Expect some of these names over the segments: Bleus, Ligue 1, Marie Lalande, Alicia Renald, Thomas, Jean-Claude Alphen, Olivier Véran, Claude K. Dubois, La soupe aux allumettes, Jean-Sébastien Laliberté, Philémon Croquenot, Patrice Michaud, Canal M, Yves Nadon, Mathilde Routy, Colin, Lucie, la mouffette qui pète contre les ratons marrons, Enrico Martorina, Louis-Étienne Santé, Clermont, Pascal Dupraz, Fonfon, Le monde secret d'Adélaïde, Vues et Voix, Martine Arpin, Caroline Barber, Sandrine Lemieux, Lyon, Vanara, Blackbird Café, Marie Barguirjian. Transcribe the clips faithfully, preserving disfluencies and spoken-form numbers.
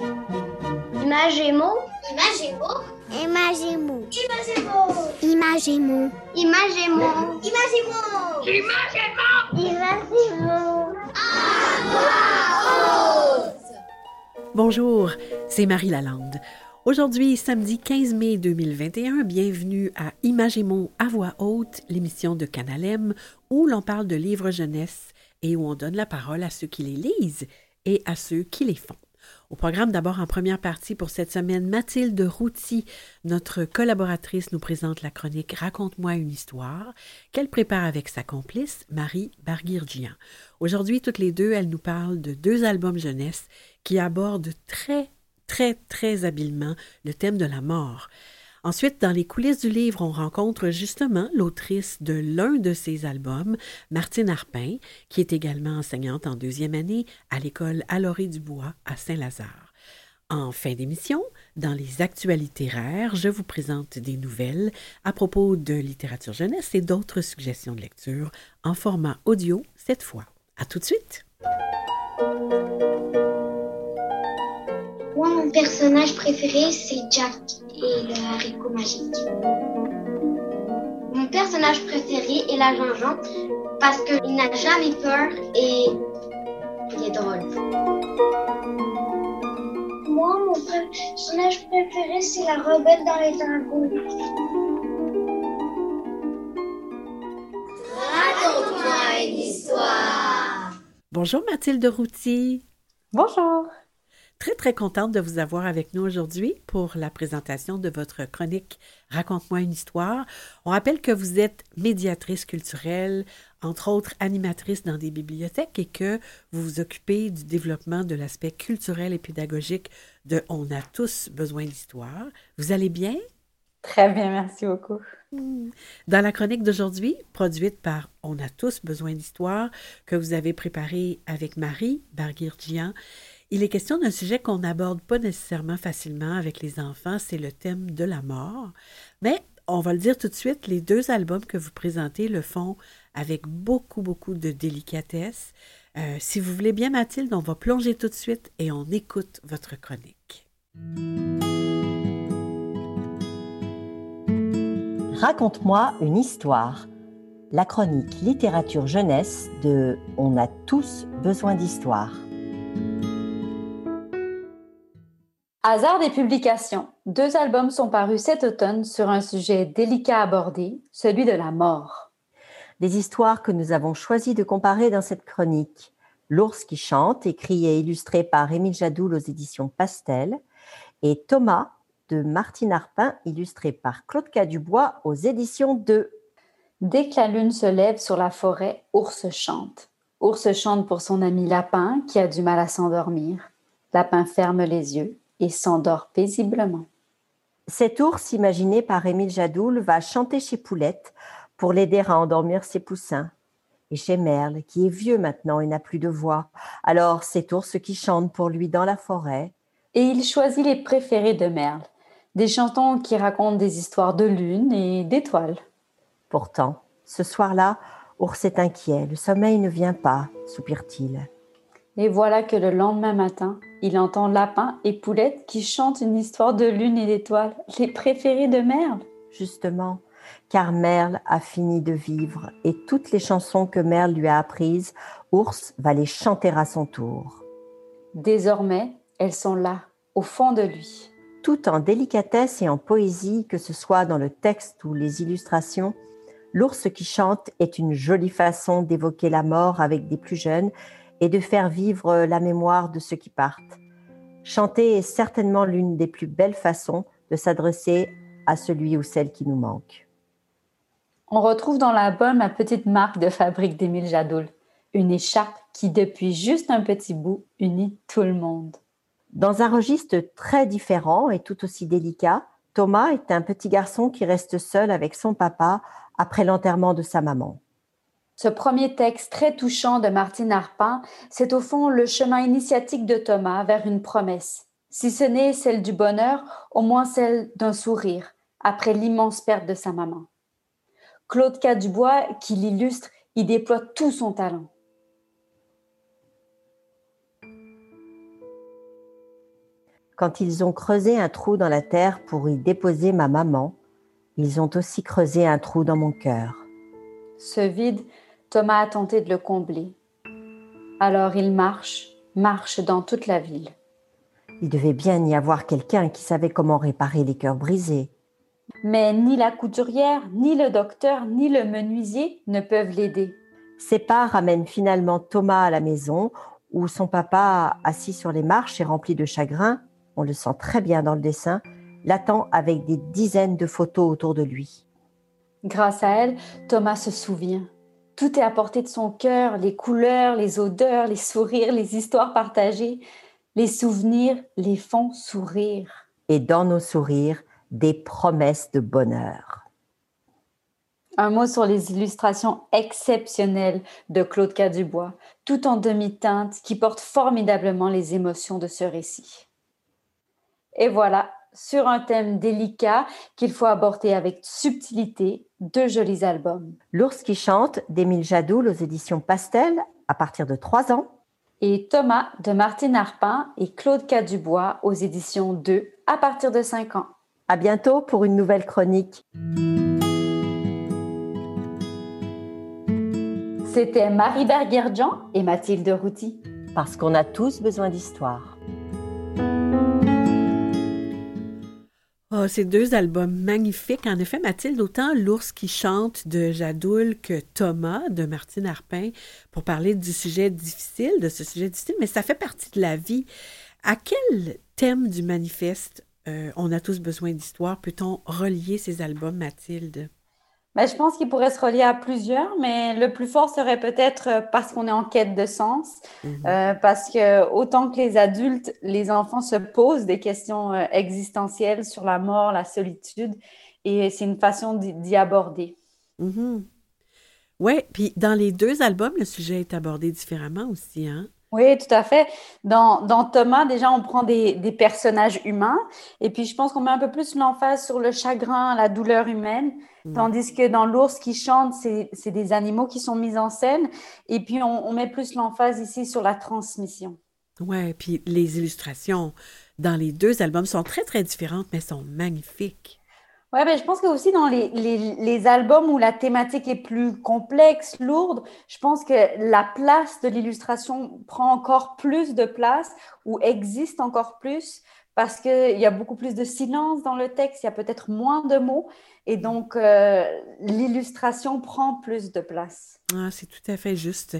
Imagémo. Imagémo. Imagémo. Imagémo. Imagémo. Imagémo. Imagémo. Imagémo. Imagémo. Bonjour, c'est Marie Lalande. Aujourd'hui, samedi quinze mai deux mille vingt et un, bienvenue à Imagémo à voix haute, l'émission de Canal M, où l'on parle de livres jeunesse et où on donne la parole à ceux qui les lisent et à ceux qui les font. Au programme, d'abord en première partie pour cette semaine, Mathilde Routy, notre collaboratrice, nous présente la chronique « Raconte-moi une histoire » qu'elle prépare avec sa complice, Marie Barguirjian. Aujourd'hui, toutes les deux, elles nous parlent de deux albums jeunesse qui abordent très, très, très habilement le thème de la mort. Ensuite, dans les coulisses du livre, on rencontre justement l'autrice de l'un de ses albums, Martine Arpin, qui est également enseignante en deuxième année à l'école Allorée-du-Bois à Saint-Lazare. En fin d'émission, dans les actualités littéraires, je vous présente des nouvelles à propos de littérature jeunesse et d'autres suggestions de lecture en format audio cette fois. À tout de suite! Moi, mon personnage préféré, c'est Jack et le haricot magique. Mon personnage préféré est la Jean-Jean parce qu'il n'a jamais peur et il est drôle. Moi, mon personnage préféré, c'est la rebelle dans les dragons. Raconte-moi une histoire! Bonjour Mathilde Routy. Bonjour. Très, très contente de vous avoir avec nous aujourd'hui pour la présentation de votre chronique « Raconte-moi une histoire ». On rappelle que vous êtes médiatrice culturelle, entre autres animatrice dans des bibliothèques et que vous vous occupez du développement de l'aspect culturel et pédagogique de « On a tous besoin d'histoire ». Vous allez bien? Très bien, merci beaucoup. Dans la chronique d'aujourd'hui, produite par « On a tous besoin d'histoire » que vous avez préparée avec Marie Barguirjian, il est question d'un sujet qu'on n'aborde pas nécessairement facilement avec les enfants, c'est le thème de la mort. Mais, on va le dire tout de suite, les deux albums que vous présentez le font avec beaucoup, beaucoup de délicatesse. Euh, si vous voulez bien, Mathilde, on va plonger tout de suite et on écoute votre chronique. Raconte-moi une histoire. La chronique littérature jeunesse de « On a tous besoin d'histoire ». Hasard des publications, deux albums sont parus cet automne sur un sujet délicat à aborder, celui de la mort. Des histoires que nous avons choisi de comparer dans cette chronique. L'ours qui chante, écrit et illustré par Émile Jadoul aux éditions Pastel, et Thomas de Martine Arpin, illustré par Claude K. Dubois aux éditions deux. Dès que la lune se lève sur la forêt, ours chante. Ours chante pour son ami Lapin qui a du mal à s'endormir. Lapin ferme les yeux et s'endort paisiblement. Cet ours, imaginé par Émile Jadoul, va chanter chez Poulette pour l'aider à endormir ses poussins. Et chez Merle, qui est vieux maintenant et n'a plus de voix. Alors, c'est ours qui chante pour lui dans la forêt. Et il choisit les préférés de Merle, des chantons qui racontent des histoires de lune et d'étoiles. Pourtant, ce soir-là, ours est inquiet. Le sommeil ne vient pas, soupire-t-il. Et voilà que le lendemain matin, il entend Lapin et Poulette qui chantent une histoire de lune et d'étoiles, les préférés de Merle. Justement, car Merle a fini de vivre et toutes les chansons que Merle lui a apprises, ours va les chanter à son tour. Désormais, elles sont là, au fond de lui. Tout en délicatesse et en poésie, que ce soit dans le texte ou les illustrations, l'ours qui chante est une jolie façon d'évoquer la mort avec des plus jeunes et de faire vivre la mémoire de ceux qui partent. Chanter est certainement l'une des plus belles façons de s'adresser à celui ou celle qui nous manque. On retrouve dans l'album la petite marque de fabrique d'Émile Jadoul, une écharpe qui, depuis juste un petit bout, unit tout le monde. Dans un registre très différent et tout aussi délicat, Thomas est un petit garçon qui reste seul avec son papa après l'enterrement de sa maman. Ce premier texte très touchant de Martine Arpin, c'est au fond le chemin initiatique de Thomas vers une promesse. Si ce n'est celle du bonheur, au moins celle d'un sourire, après l'immense perte de sa maman. Claude K. Dubois, qui l'illustre, y déploie tout son talent. Quand ils ont creusé un trou dans la terre pour y déposer ma maman, ils ont aussi creusé un trou dans mon cœur. Ce vide, Thomas a tenté de le combler. Alors il marche, marche dans toute la ville. Il devait bien y avoir quelqu'un qui savait comment réparer les cœurs brisés. Mais ni la couturière, ni le docteur, ni le menuisier ne peuvent l'aider. Ses pas ramènent finalement Thomas à la maison, où son papa, assis sur les marches et rempli de chagrin, on le sent très bien dans le dessin, l'attend avec des dizaines de photos autour de lui. Grâce à elle, Thomas se souvient. Tout est à portée de son cœur, les couleurs, les odeurs, les sourires, les histoires partagées. Les souvenirs les font sourire. Et dans nos sourires, des promesses de bonheur. Un mot sur les illustrations exceptionnelles de Claude K. Dubois, tout en demi-teinte, qui portent formidablement les émotions de ce récit. Et voilà, sur un thème délicat qu'il faut aborder avec subtilité, deux jolis albums. L'ours qui chante d'Émile Jadoul aux éditions Pastel, à partir de trois ans. Et Thomas de Martine Arpin et Claude K. Dubois aux éditions deux, à partir de cinq ans. À bientôt pour une nouvelle chronique. C'était Marie Barguirjian et Mathilde Routy. Parce qu'on a tous besoin d'histoire. Oh, ces deux albums magnifiques. En effet, Mathilde, autant L'ours qui chante de Jadoul que Thomas de Martine Arpin pour parler du sujet difficile, de ce sujet difficile, mais ça fait partie de la vie. À quel thème du manifeste euh, On a tous besoin d'histoire peut-on relier ces albums, Mathilde? Ben, je pense qu'ils pourraient se relier à plusieurs, mais le plus fort serait peut-être parce qu'on est en quête de sens, mmh. euh, parce que autant que les adultes, les enfants se posent des questions existentielles sur la mort, la solitude, et c'est une façon d'y aborder. Mmh. Oui, puis dans les deux albums, le sujet est abordé différemment aussi, hein? Oui, tout à fait. Dans, dans Thomas, déjà, on prend des, des personnages humains et puis je pense qu'on met un peu plus l'emphase sur le chagrin, la douleur humaine, mmh. tandis que dans L'ours qui chante, c'est, c'est des animaux qui sont mis en scène et puis on, on met plus l'emphase ici sur la transmission. Oui, puis les illustrations dans les deux albums sont très, très différentes, mais sont magnifiques. Oui, ben, je pense que aussi dans les, les, les albums où la thématique est plus complexe, lourde, je pense que la place de l'illustration prend encore plus de place ou existe encore plus parce qu'il y a beaucoup plus de silence dans le texte, il y a peut-être moins de mots et donc euh, l'illustration prend plus de place. Ah, c'est tout à fait juste.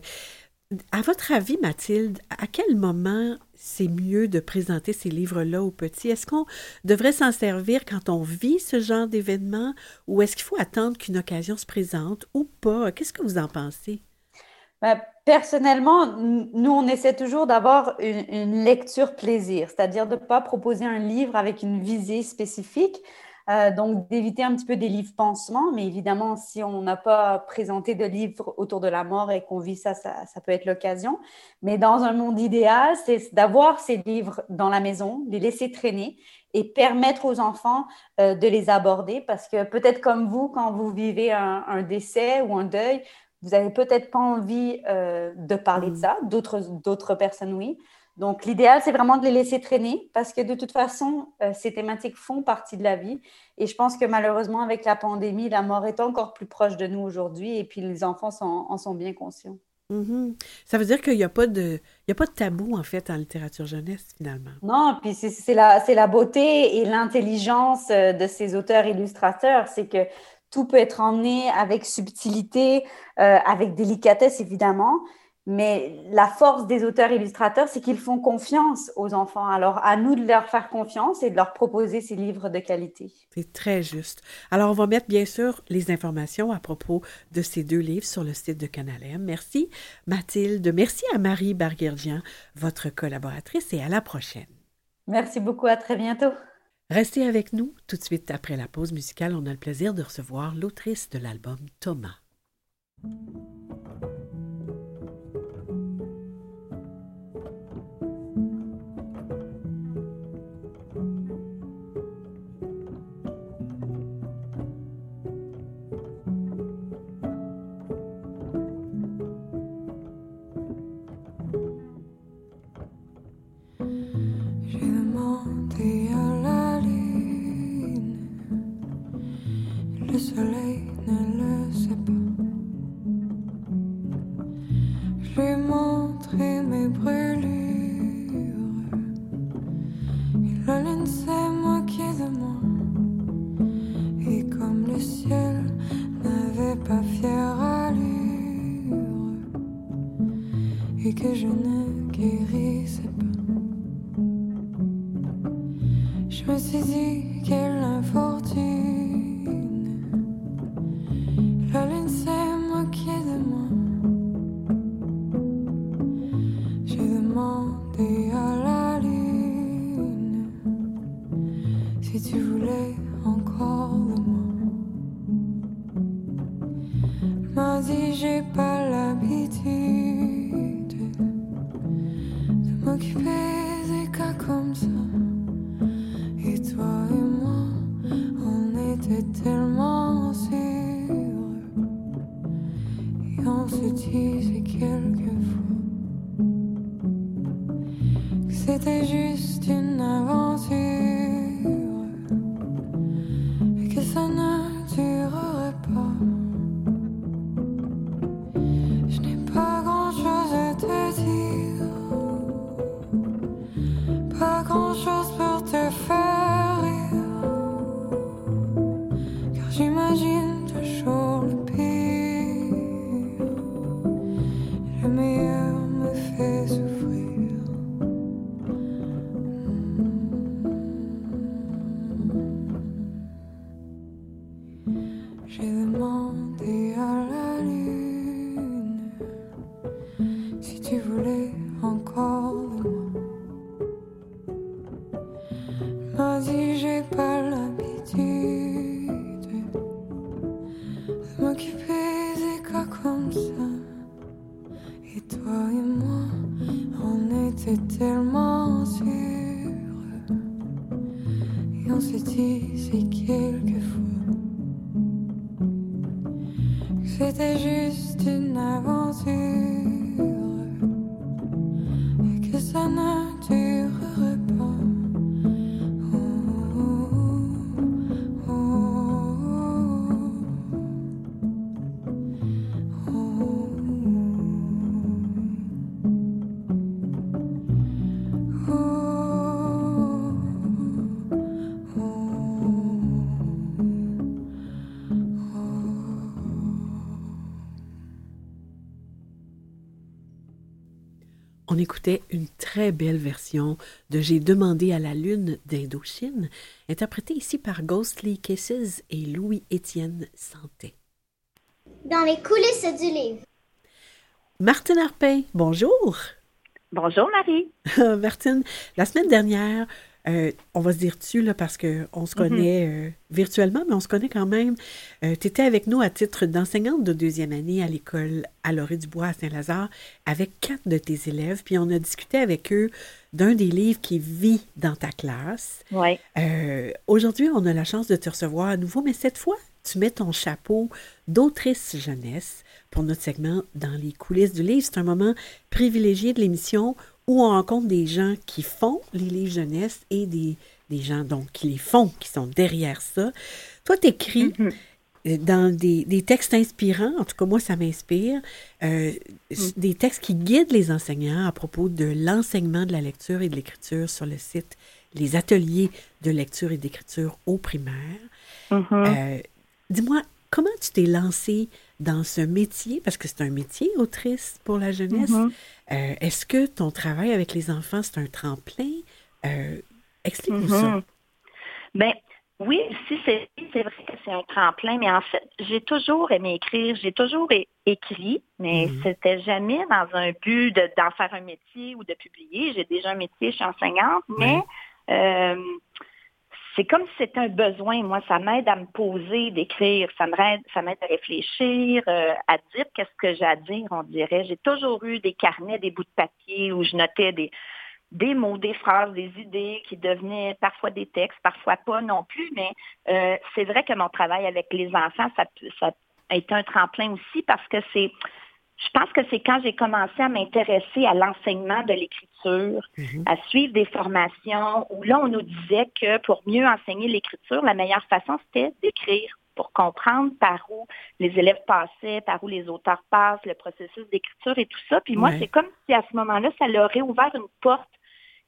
À votre avis, Mathilde, à quel moment c'est mieux de présenter ces livres-là aux petits? Est-ce qu'on devrait s'en servir quand on vit ce genre d'événement ou est-ce qu'il faut attendre qu'une occasion se présente ou pas? Qu'est-ce que vous en pensez? Ben, personnellement, nous, on essaie toujours d'avoir une, une lecture plaisir, c'est-à-dire de ne pas proposer un livre avec une visée spécifique. Euh, donc, d'éviter un petit peu des livres pansements, mais évidemment, si on n'a pas présenté de livres autour de la mort et qu'on vit ça, ça, ça peut être l'occasion. Mais dans un monde idéal, c'est d'avoir ces livres dans la maison, les laisser traîner et permettre aux enfants euh, de les aborder parce que peut-être comme vous, quand vous vivez un, un décès ou un deuil, vous n'avez peut-être pas envie euh, de parler de ça, d'autres, d'autres personnes, oui. Donc, l'idéal, c'est vraiment de les laisser traîner parce que de toute façon, euh, ces thématiques font partie de la vie. Et je pense que malheureusement, avec la pandémie, la mort est encore plus proche de nous aujourd'hui et puis les enfants sont, en sont bien conscients. Mm-hmm. Ça veut dire qu'il n'y a pas de, il y a pas de tabou, en fait, en littérature jeunesse, finalement. Non, puis c'est, c'est, la, c'est la beauté et l'intelligence de ces auteurs-illustrateurs. C'est que tout peut être emmené avec subtilité, euh, avec délicatesse, évidemment. Mais la force des auteurs-illustrateurs, c'est qu'ils font confiance aux enfants. Alors, à nous de leur faire confiance et de leur proposer ces livres de qualité. C'est très juste. Alors, on va mettre, bien sûr, les informations à propos de ces deux livres sur le site de Canal M. Merci, Mathilde. Merci à Marie Barguirjian, votre collaboratrice, et à la prochaine. Merci beaucoup. À très bientôt. Restez avec nous. Tout de suite après la pause musicale, on a le plaisir de recevoir l'autrice de l'album Thomas. Je demande Je me suis dit, quelle infortune. La lune s'est moquée de moi. J'ai demandé à la lune si tu voulais encore de moi. M'a dit, j'ai pas l'habitude de m'occuper des cas comme ça. Et toi et moi, on était tellement sûrs. Et on se disait quelquefois que c'était juste une aventure et que ça ne durerait pas. Je n'ai pas grand chose à te dire, pas grand chose pour te faire. J'imagine toujours le pire, le meilleur me fait souffrir. J'ai demandé à la lune si tu voulais encore de moi. Elle m'a dit, j'ai pas l'habitude. M'occuper des cas comme ça. Et toi et moi, on était tellement sûrs. Et on se disait quelquefois que c'était juste une aventure et que ça ne durerait pas. On écoutait une très belle version de « J'ai demandé à la lune » d'Indochine, interprétée ici par Ghostly Kisses et Louis-Étienne Santé. Dans les coulisses du livre. Martine Arpin, bonjour. Bonjour Marie. Martine, la semaine dernière, euh, on va se dire tu là, parce qu'on se connaît mm-hmm. euh, virtuellement, mais on se connaît quand même. Euh, tu étais avec nous à titre d'enseignante de deuxième année à l'école Allorée-du-Bois à Saint-Lazare avec quatre de tes élèves. Puis on a discuté avec eux d'un des livres qui vit dans ta classe. Oui. Euh, aujourd'hui, on a la chance de te recevoir à nouveau, mais cette fois, tu mets ton chapeau d'autrice jeunesse pour notre segment « Dans les coulisses du livre ». C'est un moment privilégié de l'émission où on rencontre des gens qui font les livres jeunesse et des, des gens donc qui les font, qui sont derrière ça. Toi, tu écris mm-hmm. dans des, des textes inspirants, en tout cas moi ça m'inspire, euh, mm-hmm. des textes qui guident les enseignants à propos de l'enseignement de la lecture et de l'écriture sur le site « Les ateliers de lecture et d'écriture aux primaires mm-hmm. ». Euh, dis-moi, comment tu t'es lancée dans ce métier, parce que c'est un métier, autrice pour la jeunesse. Mm-hmm. Euh, est-ce que ton travail avec les enfants, c'est un tremplin? Euh, explique-nous mm-hmm. ça. Bien, oui, si c'est, c'est vrai que c'est un tremplin, mais en fait, j'ai toujours aimé écrire, j'ai toujours é- écrit, mais mm-hmm. c'était jamais dans un but de, d'en faire un métier ou de publier. J'ai déjà un métier, je suis enseignante, mais... Mm-hmm. Euh, c'est comme si c'était un besoin. Moi, ça m'aide à me poser, d'écrire. Ça m'aide, ça m'aide à réfléchir, euh, à dire qu'est-ce que j'ai à dire, on dirait. J'ai toujours eu des carnets, des bouts de papier où je notais des, des mots, des phrases, des idées qui devenaient parfois des textes, parfois pas non plus. Mais euh, c'est vrai que mon travail avec les enfants, ça, ça a été un tremplin aussi parce que c'est... Je pense que c'est quand j'ai commencé à m'intéresser à l'enseignement de l'écriture, mmh. à suivre des formations où là, on nous disait que pour mieux enseigner l'écriture, la meilleure façon, c'était d'écrire pour comprendre par où les élèves passaient, par où les auteurs passent, le processus d'écriture et tout ça. Puis moi, ouais. c'est comme si à ce moment-là, ça leur aurait ouvert une porte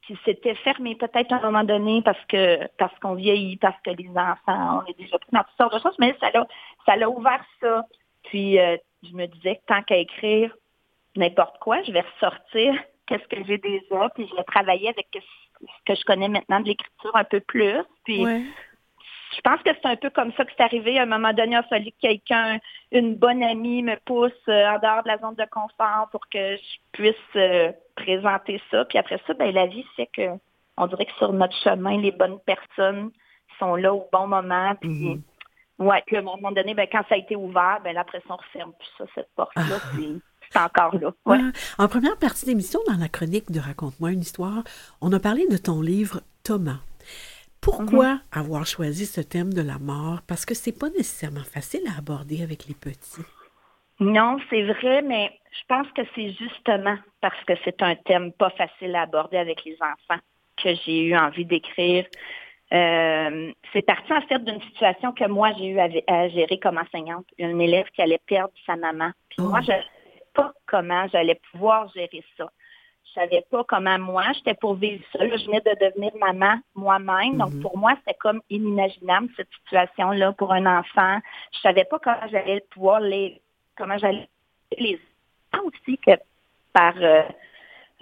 qui s'était fermée peut-être à un moment donné parce que parce qu'on vieillit, parce que les enfants, on est déjà pris dans toutes sortes de choses, mais ça l'a, ça l'a ouvert ça. Puis, euh, je me disais que tant qu'à écrire n'importe quoi, je vais ressortir qu'est-ce que j'ai déjà, puis je vais travailler avec que je connais maintenant de l'écriture un peu plus. Puis ouais. Je pense que c'est un peu comme ça que c'est arrivé. À un moment donné, il a fallu que quelqu'un, une bonne amie, me pousse en dehors de la zone de confort pour que je puisse présenter ça. Puis après ça, ben la vie fait que on dirait que sur notre chemin, les bonnes personnes sont là au bon moment. Puis mm-hmm. ouais, puis à un moment donné, ben quand ça a été ouvert, ben là, après ça, on referme plus ça, cette porte-là. Ah. Puis c'est encore là. Ouais. Ouais. En première partie d'émission, dans la chronique de Raconte-moi une histoire, on a parlé de ton livre Thomas. Pourquoi mm-hmm. avoir choisi ce thème de la mort? Parce que c'est pas nécessairement facile à aborder avec les petits. Non, c'est vrai, mais je pense que c'est justement parce que c'est un thème pas facile à aborder avec les enfants que j'ai eu envie d'écrire. Euh, c'est parti en fait d'une situation que moi j'ai eu à, à gérer comme enseignante. Une élève qui allait perdre sa maman. Puis oh. moi, je ne savais pas comment j'allais pouvoir gérer ça. Je ne savais pas comment moi, j'étais pour vivre ça. Je venais de devenir maman moi-même. Donc, mm-hmm. pour moi, c'était comme inimaginable, cette situation-là, pour un enfant. Je ne savais pas comment j'allais pouvoir les... Comment j'allais les... Ah, aussi, que par, euh,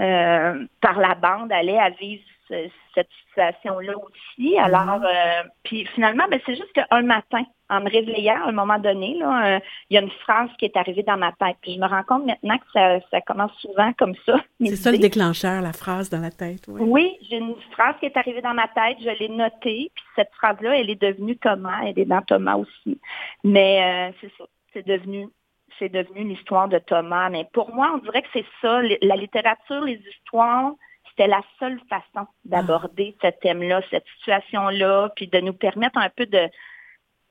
euh, par la bande, aller à vivre ce, cette situation-là aussi. Alors, mm-hmm. euh, puis finalement, ben, c'est juste qu'un matin, en me réveillant, à un moment donné, là, euh, il y a une phrase qui est arrivée dans ma tête. Puis je me rends compte maintenant que ça, ça commence souvent comme ça. C'est ça le déclencheur, la phrase dans la tête. Oui. Oui, j'ai une phrase qui est arrivée dans ma tête, je l'ai notée. Puis cette phrase-là, elle est devenue Thomas, elle est dans Thomas aussi. Mais euh, c'est ça, c'est devenu, c'est devenu l'histoire de Thomas. Mais pour moi, on dirait que c'est ça, la littérature, les histoires... C'était la seule façon d'aborder ah. ce thème-là, cette situation-là, puis de nous permettre un peu de,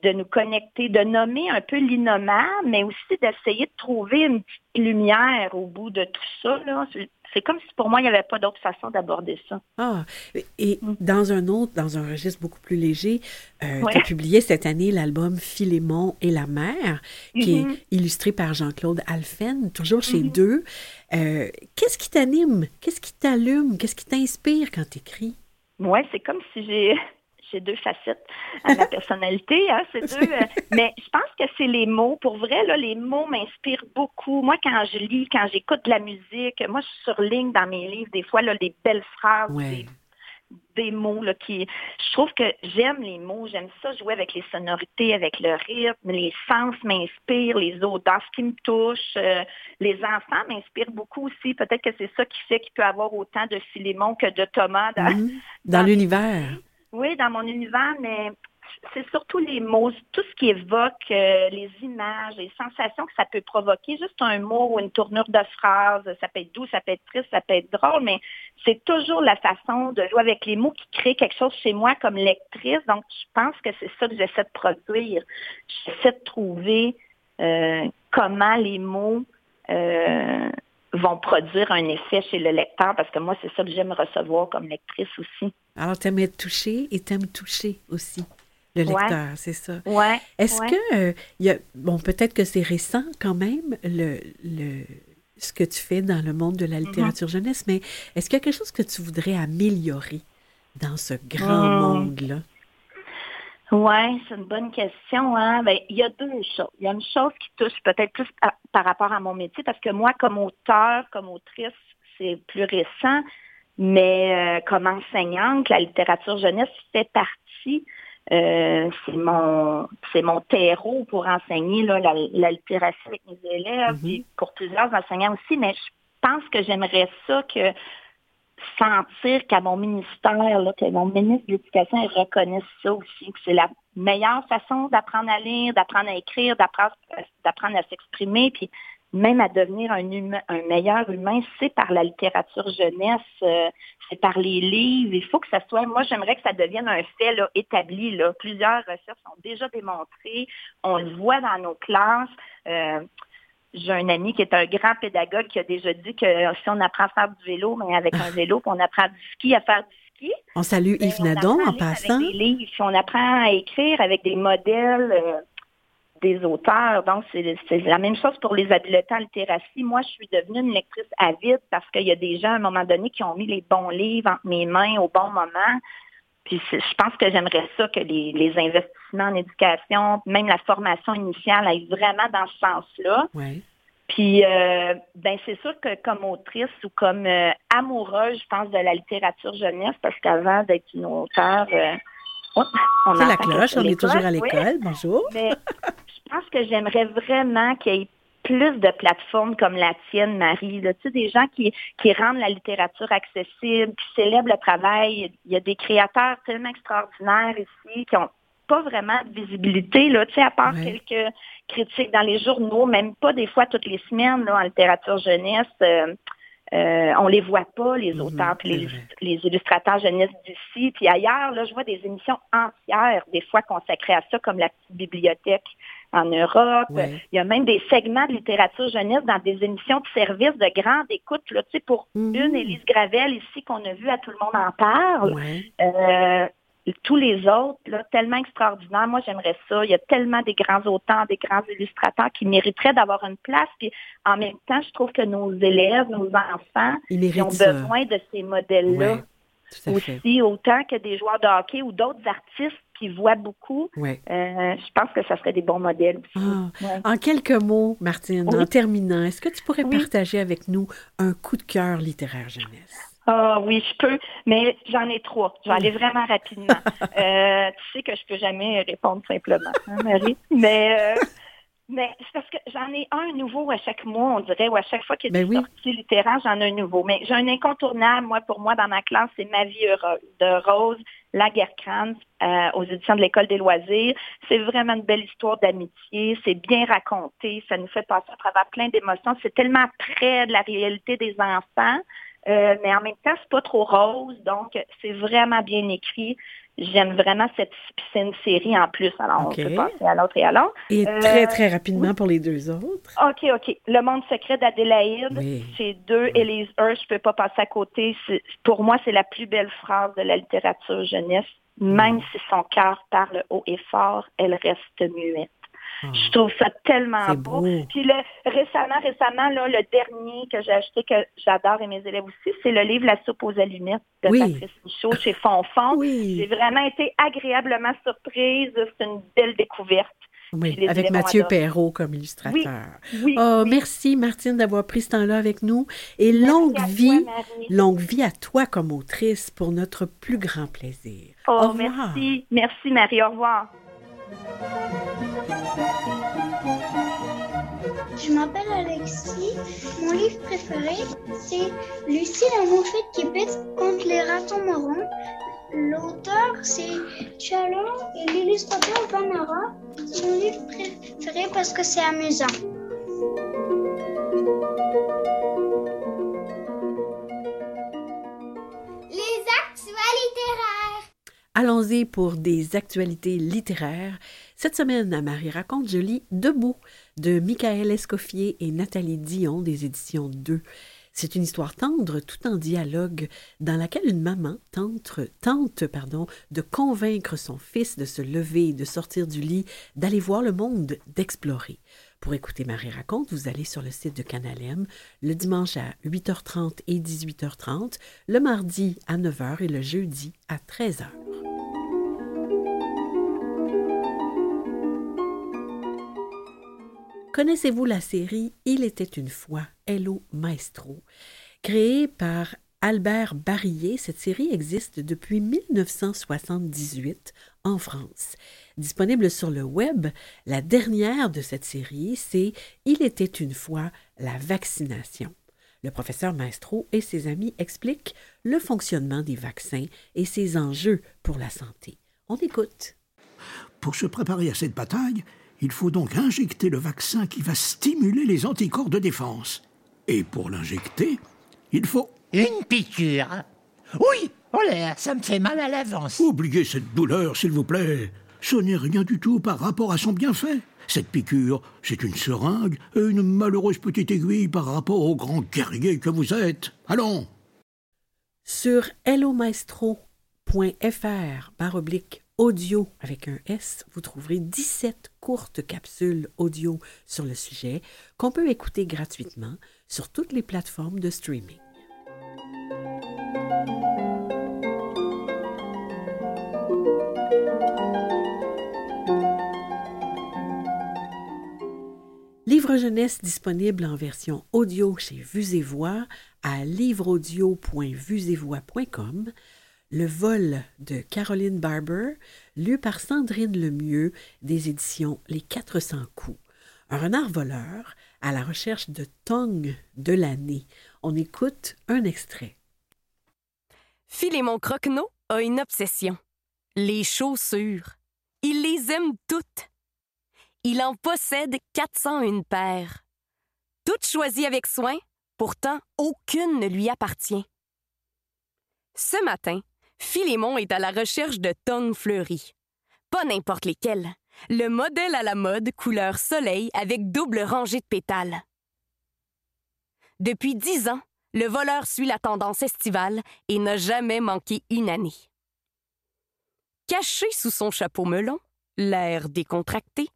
de nous connecter, de nommer un peu l'innommable, mais aussi d'essayer de trouver une petite lumière au bout de tout ça, là. C'est, c'est comme si pour moi, il n'y avait pas d'autre façon d'aborder ça. Ah, et mmh. dans un autre, dans un registre beaucoup plus léger, euh, ouais. tu as publié cette année l'album Philémon et la mère, mmh. qui est illustré par Jean-Claude Alphen, toujours chez mmh. Deux. Euh, qu'est-ce qui t'anime? Qu'est-ce qui t'allume? Qu'est-ce qui t'inspire quand t'écris? Oui, c'est comme si j'ai, j'ai deux facettes à ma personnalité. Hein, c'est deux, euh, mais je pense que c'est les mots. Pour vrai, là, les mots m'inspirent beaucoup. Moi, quand je lis, quand j'écoute de la musique, moi, je surligne dans mes livres des fois là, des belles phrases, ouais. des, des mots. Là, qui, je trouve que j'aime les mots. J'aime ça jouer avec les sonorités, avec le rythme. Les sens m'inspirent, les odeurs qui me touchent. Euh, les enfants m'inspirent beaucoup aussi. Peut-être que c'est ça qui fait qu'il peut y avoir autant de Philémon que de Thomas dans, mmh, dans, dans l'univers. Oui, dans mon univers, mais c'est surtout les mots, tout ce qui évoque euh, les images, les sensations que ça peut provoquer. Juste un mot ou une tournure de phrase, ça peut être doux, ça peut être triste, ça peut être drôle, mais c'est toujours la façon de jouer avec les mots qui crée quelque chose chez moi comme lectrice. Donc, je pense que c'est ça que j'essaie de produire. J'essaie de trouver euh, comment les mots... Euh, vont produire un effet chez le lecteur, parce que moi, c'est ça que j'aime recevoir comme lectrice aussi. Alors, t'aimes être touchée et t'aimes toucher aussi le lecteur, ouais. c'est ça. Ouais. Est-ce ouais. que, euh, y a, bon, peut-être que c'est récent quand même, le, le, ce que tu fais dans le monde de la littérature mm-hmm. jeunesse, mais est-ce qu'il y a quelque chose que tu voudrais améliorer dans ce grand mm. monde-là? Oui, c'est une bonne question. Hein? Ben, il y a deux choses. Il y a une chose qui touche peut-être plus à, par rapport à mon métier, parce que moi, comme auteur, comme autrice, c'est plus récent, mais euh, comme enseignante, la littérature jeunesse fait partie. Euh, c'est mon c'est mon terreau pour enseigner là, la, la littérature avec mes élèves, mm-hmm. et pour plusieurs enseignants aussi, mais je pense que j'aimerais ça que... sentir qu'à mon ministère, là, que mon ministre de l'Éducation elle reconnaisse ça aussi, que c'est la meilleure façon d'apprendre à lire, d'apprendre à écrire, d'apprendre, d'apprendre à s'exprimer, puis même à devenir un, humain, un meilleur humain, c'est par la littérature jeunesse, euh, c'est par les livres. Il faut que ça soit... Moi, j'aimerais que ça devienne un fait là, établi. Là. Plusieurs recherches ont déjà démontré. On le voit dans nos classes. Euh, J'ai un ami qui est un grand pédagogue qui a déjà dit que si on apprend à faire du vélo, mais avec un vélo, puis on apprend du ski à faire du ski. On salue Yves Nadon en passant. Avec des livres, puis on apprend à écrire avec des modèles euh, des auteurs. Donc, c'est, c'est la même chose pour les habiletés en littératie. Moi, je suis devenue une lectrice avide parce qu'il y a des gens, à un moment donné, qui ont mis les bons livres entre mes mains au bon moment. Puis je pense que j'aimerais ça, que les, les investissements en éducation, même la formation initiale, aille vraiment dans ce sens-là. Ouais. Puis, euh, ben c'est sûr que comme autrice ou comme euh, amoureuse, je pense, de la littérature jeunesse, parce qu'avant d'être une auteure, euh, oh, on c'est la cloche, on est toujours à l'école, oui. Bonjour. Mais je pense que j'aimerais vraiment qu'il y ait plus de plateformes comme la tienne, Marie. Là, tu sais, des gens qui, qui rendent la littérature accessible, qui célèbrent le travail. Il y a des créateurs tellement extraordinaires ici qui ont pas vraiment de visibilité, là, tu sais, à part ouais. quelques critiques dans les journaux, même pas des fois toutes les semaines, là, en littérature jeunesse, euh, euh, on les voit pas, les auteurs, mmh, puis les, les illustrateurs jeunesse d'ici, puis ailleurs, là, je vois des émissions entières, des fois consacrées à ça, comme la petite bibliothèque en Europe. Ouais. Il y a même des segments de littérature jeunesse dans des émissions de service de grande écoute, là, tu sais, pour mmh. une, Elise Gravel, ici, qu'on a vu à Tout le monde en parle. Ouais. Euh, tous les autres, là, tellement extraordinaire. Moi, j'aimerais ça. Il y a tellement des grands auteurs, des grands illustrateurs qui mériteraient d'avoir une place. Puis, en même temps, je trouve que nos élèves, nos enfants, ils, ils ont ça. besoin de ces modèles-là. Ouais, tout à aussi, fait. Autant que des joueurs de hockey ou d'autres artistes qui voient beaucoup. Ouais. Euh, je pense que ça serait des bons modèles aussi. Oh, ouais. En quelques mots, Martine, oui. en terminant, est-ce que tu pourrais oui. partager avec nous un coup de cœur littéraire jeunesse? Ah oh, oui, je peux, mais j'en ai trois. Je vais aller vraiment rapidement. Euh, tu sais que je peux jamais répondre simplement, hein, Marie? Mais, euh, mais c'est parce que j'en ai un nouveau à chaque mois, on dirait, ou à chaque fois qu'il y a des oui. sorties littéraires, j'en ai un nouveau. Mais j'ai un incontournable, moi, pour moi, dans ma classe, c'est Ma vie heureuse de Rose Lagerkrans euh, aux éditions de l'École des loisirs. C'est vraiment une belle histoire d'amitié, c'est bien raconté, ça nous fait passer à travers plein d'émotions. C'est tellement près de la réalité des enfants. Euh, mais en même temps, c'est pas trop rose, donc c'est vraiment bien écrit. J'aime vraiment cette c'est une série en plus, alors okay. on peut passer à l'autre et à l'autre. Et euh, très, très rapidement oui. pour les deux autres. OK, OK. Le monde secret d'Adélaïde, oui. chez deux, Elise oui. Heurst, je peux pas passer à côté. C'est, pour moi, c'est la plus belle phrase de la littérature jeunesse. Même oui. si son cœur parle haut et fort, elle reste muette. Oh, je trouve ça tellement beau. beau. Puis le, récemment, récemment, là, le dernier que j'ai acheté, que j'adore et mes élèves aussi, c'est le livre La soupe aux allumettes de oui. Patrice Michaud chez Fonfon. Oui. J'ai vraiment été agréablement surprise. C'est une belle découverte. Oui, avec Mathieu Perrault comme illustrateur. Oui, oui, oh, oui. Merci Martine d'avoir pris ce temps-là avec nous et merci longue vie, toi, longue vie à toi comme autrice pour notre plus grand plaisir. Oh, au revoir. Merci, merci Marie, au revoir. Je m'appelle Alexis. Mon livre préféré, c'est Lucie, la mouffette qui pète contre les ratons marrons. L'auteur, c'est Chalon et l'illustrateur Vanara. C'est mon livre préféré parce que c'est amusant. Les actualités littéraires. Allons-y pour des actualités littéraires. Cette semaine, à Marie raconte, je lis Debout de Michael Escoffier et Nathalie Dion des éditions deux. C'est une histoire tendre, tout en dialogue, dans laquelle une maman tente, tente pardon, de convaincre son fils de se lever, de sortir du lit, d'aller voir le monde, d'explorer. Pour écouter Marie raconte, vous allez sur le site de Canal M le dimanche à huit heures trente et dix-huit heures trente, le mardi à neuf heures et le jeudi à treize heures. Connaissez-vous la série « Il était une fois, Hello Maestro » créée par Albert Barillé, cette série existe depuis dix-neuf soixante-dix-huit en France. Disponible sur le web, la dernière de cette série, c'est « Il était une fois, la vaccination ». Le professeur Maestro et ses amis expliquent le fonctionnement des vaccins et ses enjeux pour la santé. On écoute. Pour se préparer à cette bataille, il faut donc injecter le vaccin qui va stimuler les anticorps de défense. Et pour l'injecter, il faut... Une piqûre. Oui, oh là, ça me fait mal à l'avance. Oubliez cette douleur, s'il vous plaît. Ce n'est rien du tout par rapport à son bienfait. Cette piqûre, c'est une seringue et une malheureuse petite aiguille par rapport au grand guerrier que vous êtes. Allons. Sur hellomaestro.fr, barre oblique, audio avec un S, vous trouverez dix-sept courtes capsules audio sur le sujet qu'on peut écouter gratuitement sur toutes les plateformes de streaming. Livre jeunesse disponible en version audio chez Vues et Voix à livre audio point vues et voix point com, Le vol de Caroline Barber, lu par Sandrine Lemieux des éditions Les quatre cents coups. Un renard voleur à la recherche de tongue de l'année. On écoute un extrait. Philémon Croquenot a une obsession. Les chaussures. Il les aime toutes. Il en possède quatre cent une paires. Toutes choisies avec soin, pourtant aucune ne lui appartient. Ce matin, Philémon est à la recherche de tongues fleuries. Pas n'importe lesquelles. Le modèle à la mode couleur soleil avec double rangée de pétales. Depuis dix ans, le voleur suit la tendance estivale et n'a jamais manqué une année. Caché sous son chapeau melon, l'air décontracté,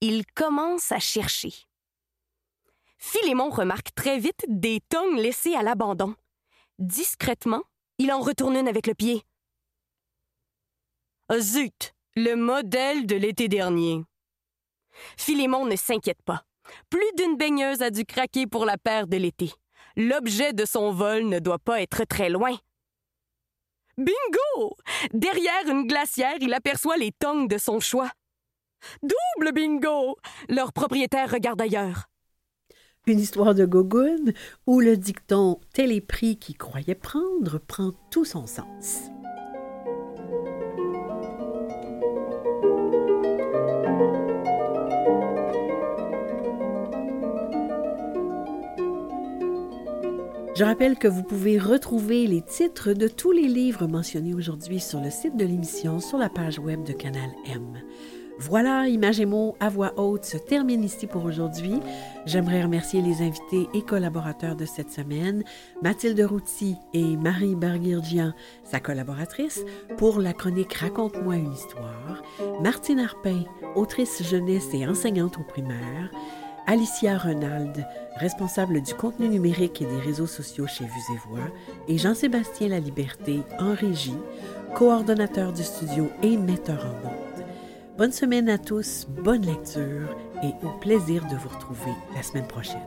il commence à chercher. Philémon remarque très vite des tongues laissées à l'abandon. Discrètement, il en retourne une avec le pied. « Zut! Le modèle de l'été dernier. » Philémon ne s'inquiète pas. Plus d'une baigneuse a dû craquer pour la paire de l'été. L'objet de son vol ne doit pas être très loin. Bingo! Derrière une glacière, il aperçoit les tongs de son choix. Double bingo! Leur propriétaire regarde ailleurs. Une histoire de gogoune où le dicton « tel est pris qu'il croyait prendre » prend tout son sens. Je rappelle que vous pouvez retrouver les titres de tous les livres mentionnés aujourd'hui sur le site de l'émission, sur la page web de Canal M. Voilà, Images et mots à voix haute se termine ici pour aujourd'hui. J'aimerais remercier les invités et collaborateurs de cette semaine, Mathilde Routy et Marie Barguirjian, sa collaboratrice, pour la chronique Raconte-moi une histoire, Martine Arpin, autrice jeunesse et enseignante au primaire, Alicia Renald, responsable du contenu numérique et des réseaux sociaux chez Vues et Voix, et Jean-Sébastien Laliberté, en régie, coordonnateur du studio et metteur en ondes. Bonne semaine à tous, bonne lecture et au plaisir de vous retrouver la semaine prochaine.